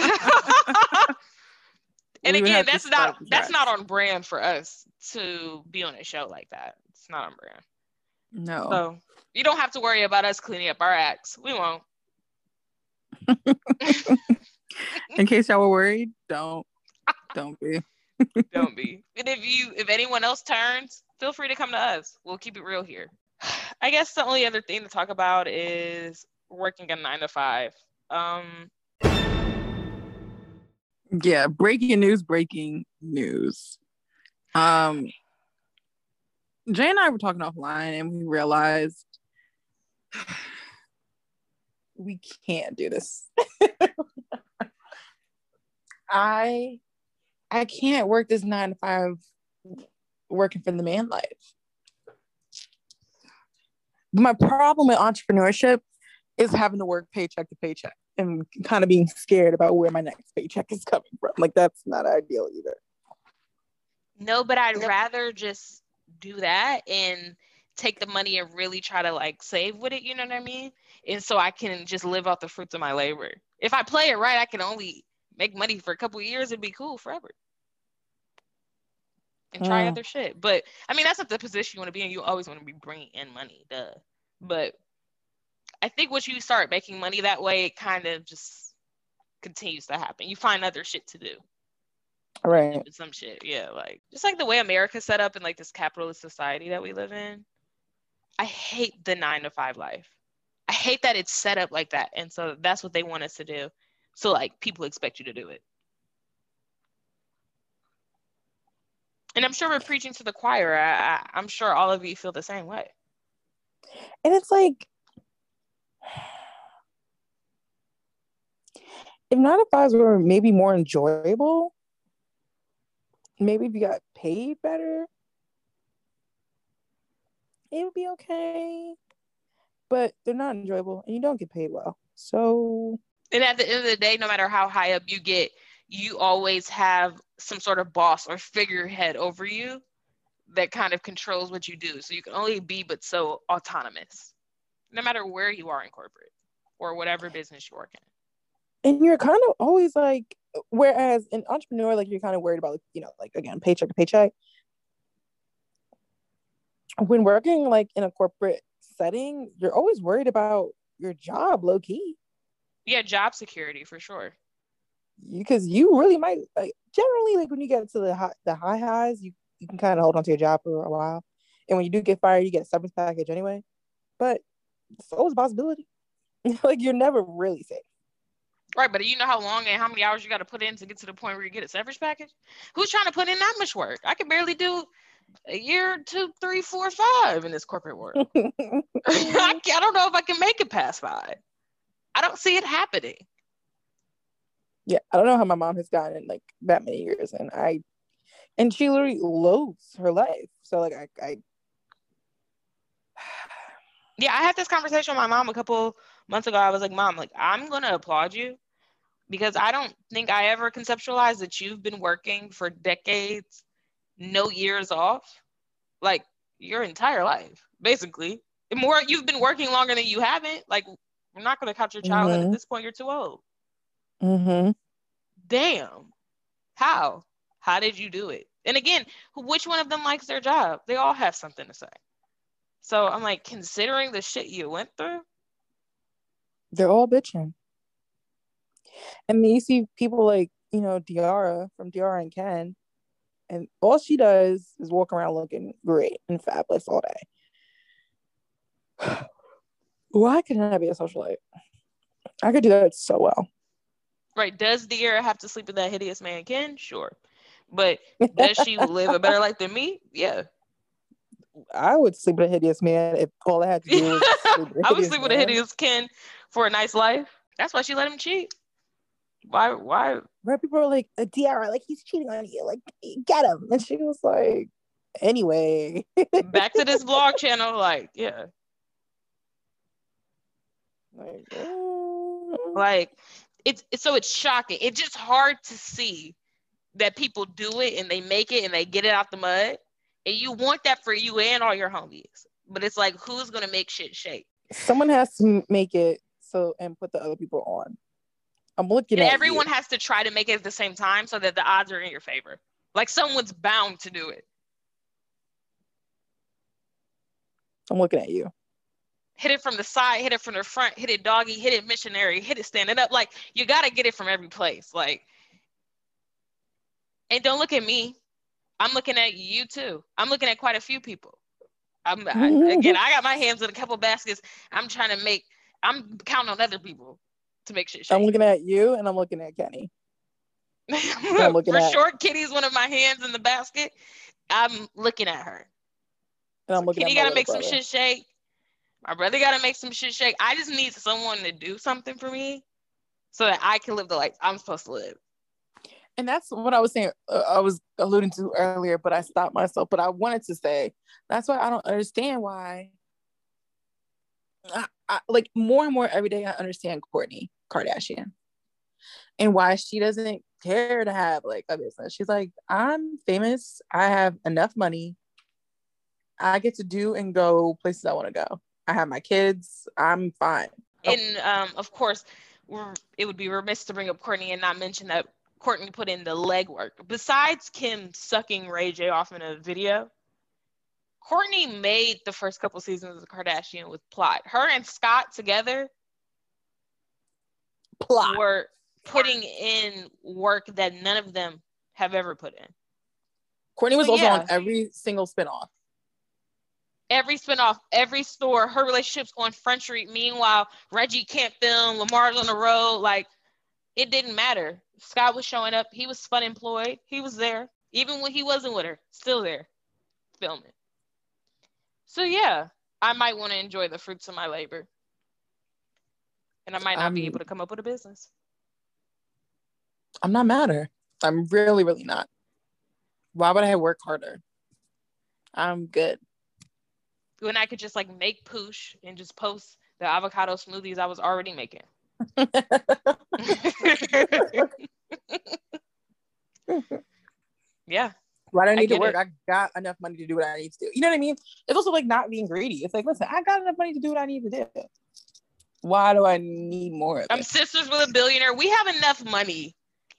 And we again, that's not that's not on brand for us to be on a show like that. It's not on brand. No. So you don't have to worry about us cleaning up our acts. We won't. In case y'all were worried, don't don't be. Don't be. And if you if anyone else turns, feel free to come to us. We'll keep it real here. I guess the only other thing to talk about is working a nine to five. Um Yeah, breaking news, breaking news. Um, Jay and I were talking offline and we realized we can't do this. I I can't work this nine to five working for the man life. My problem in entrepreneurship is having to work paycheck to paycheck. And kind of being scared about where my next paycheck is coming from. Like, that's not ideal either. No, but I'd rather just do that and take the money and really try to like save with it, you know what I mean? And so I can just live off the fruits of my labor. If I play it right, I can only make money for a couple of years and be cool forever. And try mm. other shit. But I mean, that's not the position you want to be in. You always want to be bringing in money, duh. But I think once you start making money that way, it kind of just continues to happen. You find other shit to do. Right. Some shit, yeah. Like, just like the way America's set up in like this capitalist society that we live in. I hate the nine to five life. I hate that it's set up like that. And so that's what they want us to do. So like people expect you to do it. And I'm sure we're preaching to the choir. I, I, I'm sure all of you feel the same way. And it's like, if nine to fives were maybe more enjoyable, maybe if you got paid better, it would be okay. But they're not enjoyable and you don't get paid well. So, and at the end of the day, no matter how high up you get, you always have some sort of boss or figurehead over you that kind of controls what you do. So you can only be but so autonomous, no matter where you are in corporate or whatever business you work in. And you're kind of always like, whereas an entrepreneur, like you're kind of worried about, like, you know, like again, paycheck to paycheck. When working like in a corporate setting, you're always worried about your job, low key. Yeah, job security for sure. Because you, you really might, like, generally, like when you get to the high, the high highs, you, you can kind of hold on to your job for a while. And when you do get fired, you get a severance package anyway. But it's always a possibility. Like you're never really safe. Right, but you know how long and how many hours you got to put in to get to the point where you get a severance package? Who's trying to put in that much work? I can barely do a year, two, three, four, five in this corporate world. I, I don't know if I can make it past five. I don't see it happening. Yeah, I don't know how my mom has gotten in like that many years, and I, and she literally loathes her life. So like I, I. Yeah, I had this conversation with my mom a couple months ago. I was like, Mom, like, I'm going to applaud you because I don't think I ever conceptualized that you've been working for decades, no years off, like your entire life, basically. More, you've been working longer than you haven't. Like, we're not going to count your childhood. Mm-hmm. At this point, you're too old. Mm-hmm. Damn. How? How did you do it? And again, which one of them likes their job? They all have something to say. So I'm like, considering the shit you went through, they're all bitching. And then you see people like, you know, Diarra from Diarra and Ken, and all she does is walk around looking great and fabulous all day. Why couldn't I be a socialite? I could do that so well. Right. Does Diarra have to sleep with that hideous man Ken? Sure. But does she live a better life than me? Yeah. I would sleep with a hideous man if all I had to do was sleep with I would sleep man. with a hideous Ken for a nice life. That's why she let him cheat. Why? Why? Right, people are like, Diarra, like, he's cheating on you. Like, get him. And she was like, anyway. Back to this vlog channel. Like, yeah. Like, oh. like it's, it's so it's shocking. It's just hard to see that people do it and they make it and they get it out the mud. And you want that for you and all your homies. But it's like, who's going to make shit shake? Someone has to make it so and put the other people on. I'm looking and at everyone you. Has to try to make it at the same time so that the odds are in your favor. Like, someone's bound to do it. I'm looking at you. Hit it from the side, hit it from the front, hit it doggy, hit it missionary, hit it standing up. Like, you got to get it from every place. Like, and don't look at me. I'm looking at you too. I'm looking at quite a few people. I'm, I, again, I got my hands in a couple baskets. I'm trying to make, I'm counting on other people to make shit shake. I'm looking at you and I'm looking at Kenny. I'm looking For at, short, Kitty's one of my hands in the basket. I'm looking at her. And I'm looking so Kitty got to make brother. some shit shake. My brother got to make some shit shake. I just need someone to do something for me so that I can live the life I'm supposed to live. And that's what I was saying, uh, I was alluding to earlier, but I stopped myself. But I wanted to say, that's why I don't understand why, I, I, like more and more every day, I understand Courtney Kardashian and why she doesn't care to have like a business. She's like, I'm famous. I have enough money. I get to do and go places I want to go. I have my kids. I'm fine. Oh. And um, of course, we're, it would be remiss to bring up Courtney and not mention that Courtney put in the legwork. Besides Kim sucking Ray J off in a video, Courtney made the first couple seasons of the Kardashian with plot. Her and Scott together plot. were putting in work that none of them have ever put in. Courtney was so, also yeah. on every single spinoff. Every spinoff, every store, her relationships on Front Street. Meanwhile, Reggie can't film, Lamar's on the road, like, it didn't matter. Scott was showing up. He was fun employed. He was there. Even when he wasn't with her, still there, filming. So yeah, I might want to enjoy the fruits of my labor. And I might not I'm, be able to come up with a business. I'm not madder. I'm really, really not. Why would I work harder? I'm good. When I could just like make poosh and just post the avocado smoothies I was already making. Yeah, why do I need I to work it. I got enough money to do what I need to do, you know what I mean? It's also like not being greedy. It's like, listen, I got enough money to do what I need to do. Why do I need more of I'm it? Sisters with a billionaire. We have enough money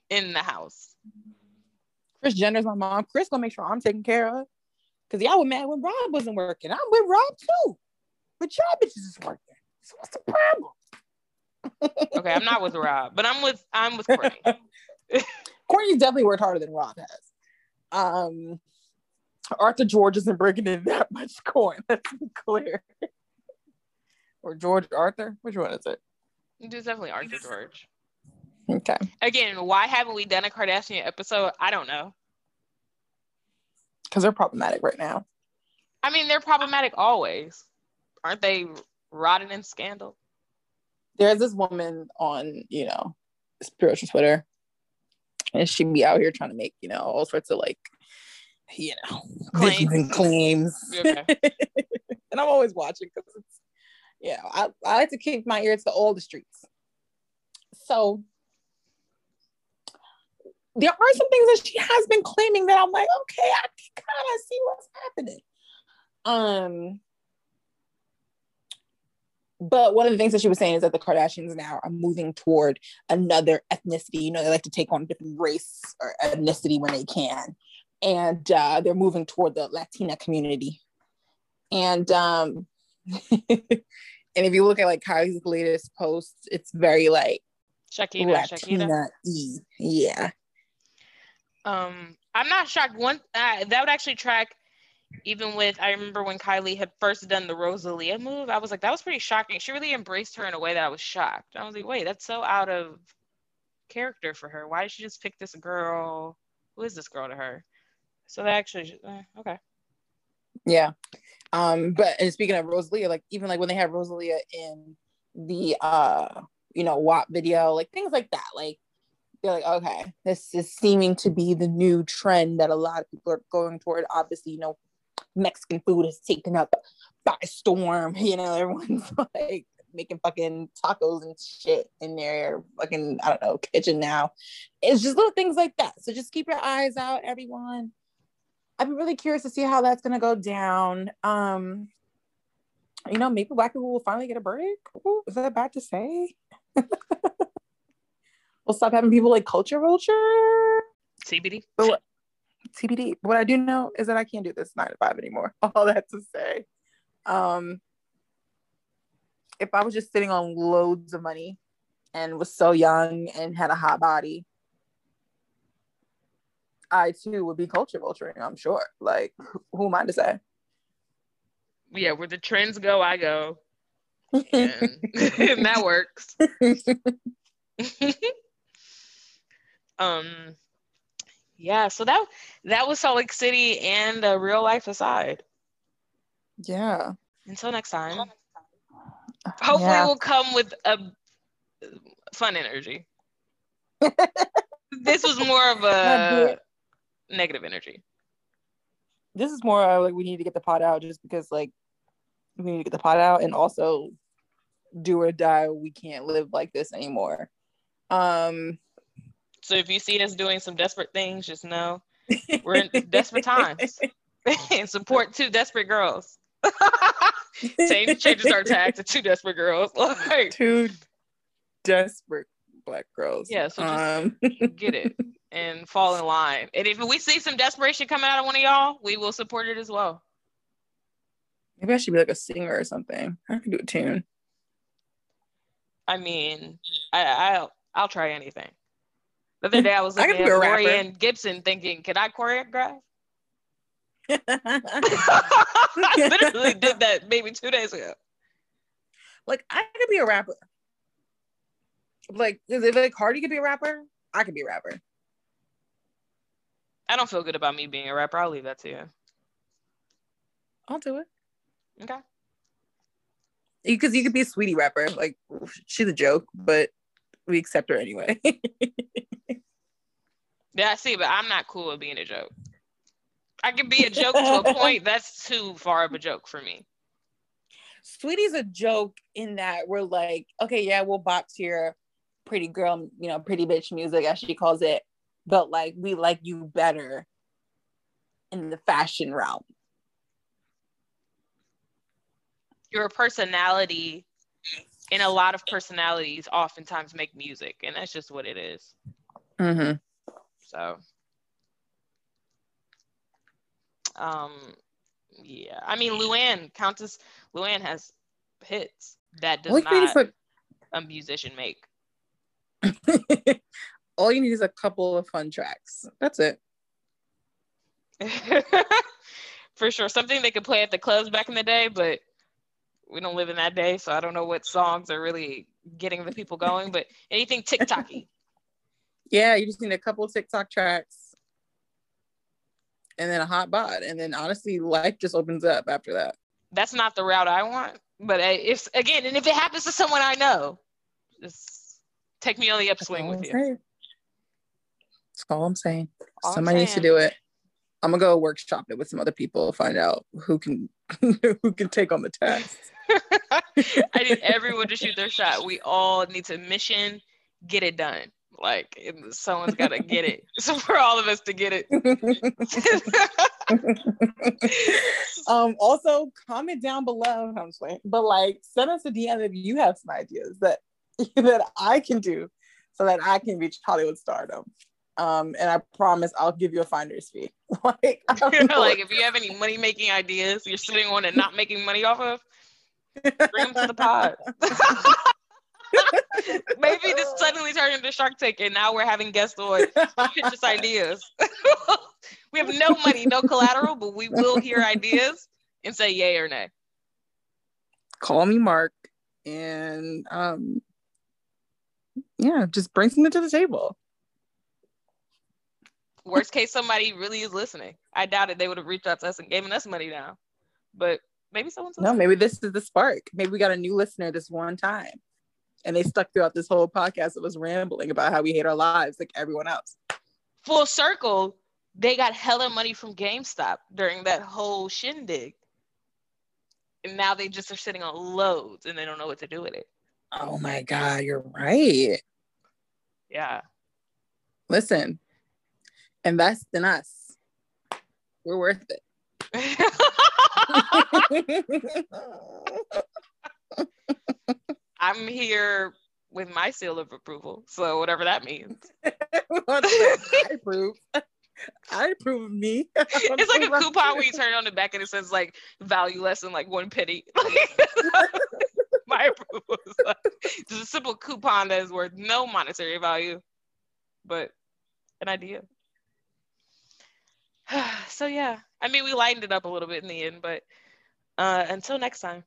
in the house. Kris Jenner's my mom. Kris gonna make sure I'm taken care of, because y'all were mad when Rob wasn't working. I'm with Rob too, but y'all bitches is working, so what's the problem? Okay, I'm not with Rob, but I'm with I'm with Courtney. Courtney's definitely worked harder than Rob has. Um, Arthur George isn't breaking in that much coin. Let's be clear. Or George Arthur, which one is it? It's definitely Arthur George. Okay. Again, why haven't we done a Kardashian episode? I don't know. Because they're problematic right now. I mean, they're problematic always. Aren't they rotting in scandal? There's this woman on, you know, spiritual Twitter, and she be out here trying to make, you know, all sorts of, like, you know, claims and claims. Okay. And I'm always watching because it's, you know, I, I like to keep my ears to all the streets. So there are some things that she has been claiming that I'm like, okay, I can kind of see what's happening. Um, but one of the things that she was saying is that the Kardashians now are moving toward another ethnicity. You know, they like to take on different race or ethnicity when they can. And uh, they're moving toward the Latina community. And um, and if you look at like Kylie's latest post, it's very like Shakina, Latina-y. Yeah. Um, I'm not shocked. One uh, that would actually track. Even with, I remember when Kylie had first done the Rosalia move, I was like, that was pretty shocking. She really embraced her in a way that I was shocked. I was like, wait, that's so out of character for her. Why did she just pick this girl? Who is this girl to her? So that actually, uh, okay. Yeah. Um, but, and speaking of Rosalia, like, even like when they had Rosalia in the, uh, you know, W A P video, like things like that, like, they're like, okay, this is seeming to be the new trend that a lot of people are going toward. Obviously, you know, Mexican food is taken up by storm. You know, everyone's like making fucking tacos and shit in their fucking, I don't know, kitchen now. It's just little things like that. So just keep your eyes out, everyone. I've been really curious to see how that's gonna go down. Um, you know, maybe Black people will finally get a break. Ooh, is that bad to say? We'll stop having people like culture vulture. T B D. But, T B D. What I do know is that I can't do this nine to five anymore. All that to say, um, if I was just sitting on loads of money and was so young and had a hot body, I too would be culture vulturing, I'm sure. Like, who am I to say? Yeah, where the trends go, I go. And, and that works. um. Yeah, so that that was Salt Lake City and uh, real life aside. Yeah. Until next time. Hopefully yeah. We'll come with a fun energy. This was more of a negative energy. This is more uh, like we need to get the pot out just because like we need to get the pot out, and also do or die, we can't live like this anymore. Um So if you see us doing some desperate things, just know we're in desperate times. And support Two Desperate Girls. Change changes our tag to Two Desperate Girls. Like, two desperate Black girls. Yeah, so just um. get it and fall in line. And if we see some desperation coming out of one of y'all, we will support it as well. Maybe I should be like a singer or something. I could do a tune. I mean, I, I'll I'll try anything. The other day I was looking I at Lorianne Gibson thinking, can I choreograph? I literally did that maybe two days ago. Like, I could be a rapper. Like, is it like Cardi could be a rapper? I could be a rapper. I don't feel good about me being a rapper. I'll leave that to you. I'll do it. Okay. Because you could be a sweetie rapper. Like, she's a joke, but we accept her anyway. Yeah, I see, but I'm not cool with being a joke. I can be a joke to a point. That's too far of a joke for me. Sweetie's a joke in that we're like, okay, yeah, we'll bop to your pretty girl, you know, pretty bitch music, as she calls it, but like, we like you better in the fashion realm. Your personality and a lot of personalities oftentimes make music, and that's just what it is. Mm-hmm. So, um, yeah. I mean, Luann, Countess Luann has hits that does not for- a musician make. All you need is a couple of fun tracks. That's it. For sure. Something they could play at the clubs back in the day, but we don't live in that day, so I don't know what songs are really getting the people going, but anything TikTok-y. Yeah, you just need a couple of TikTok tracks and then a hot bod. And then honestly, life just opens up after that. That's not the route I want. But if, again, and if it happens to someone I know, just take me on the upswing with you. Saying. That's all I'm saying. All Somebody I'm saying. Needs to do it. I'm going to go workshop it with some other people, find out who can who can take on the task. I need everyone to shoot their shot. We all need to mission, get it done. Like, someone's got to get it. So for all of us to get it. um, also, comment down below, I'm just saying, but like, send us a D M if you have some ideas that, that I can do so that I can reach Hollywood stardom. Um, and I promise I'll give you a finder's fee. like, like if you have any money-making ideas you're sitting on and not making money off of, bring them to the pod. Maybe this suddenly turned into Shark Tank and now we're having guests on pitch ideas. We have no money, no collateral, but we will hear ideas and say yay or nay. Call me Mark and um, yeah, just bring something to the table. Worst case, somebody really is listening. I doubt it. They would have reached out to us and given us money now, but maybe someone's listening. No, maybe this is the spark. Maybe we got a new listener this one time and they stuck throughout this whole podcast that was rambling about how we hate our lives like everyone else. Full circle, they got hella money from GameStop during that whole shindig and now they just are sitting on loads and they don't know what to do with it. Oh my God, you're right. Yeah. Listen. Invest in us. We're worth it. I'm here with my seal of approval. So whatever that means. I approve. I approve of me. It's like a coupon where you turn it on the back and it says like value less than like one penny. My approval is like just a simple coupon that is worth no monetary value, but an idea. So yeah, I mean, we lightened it up a little bit in the end, but uh, until next time.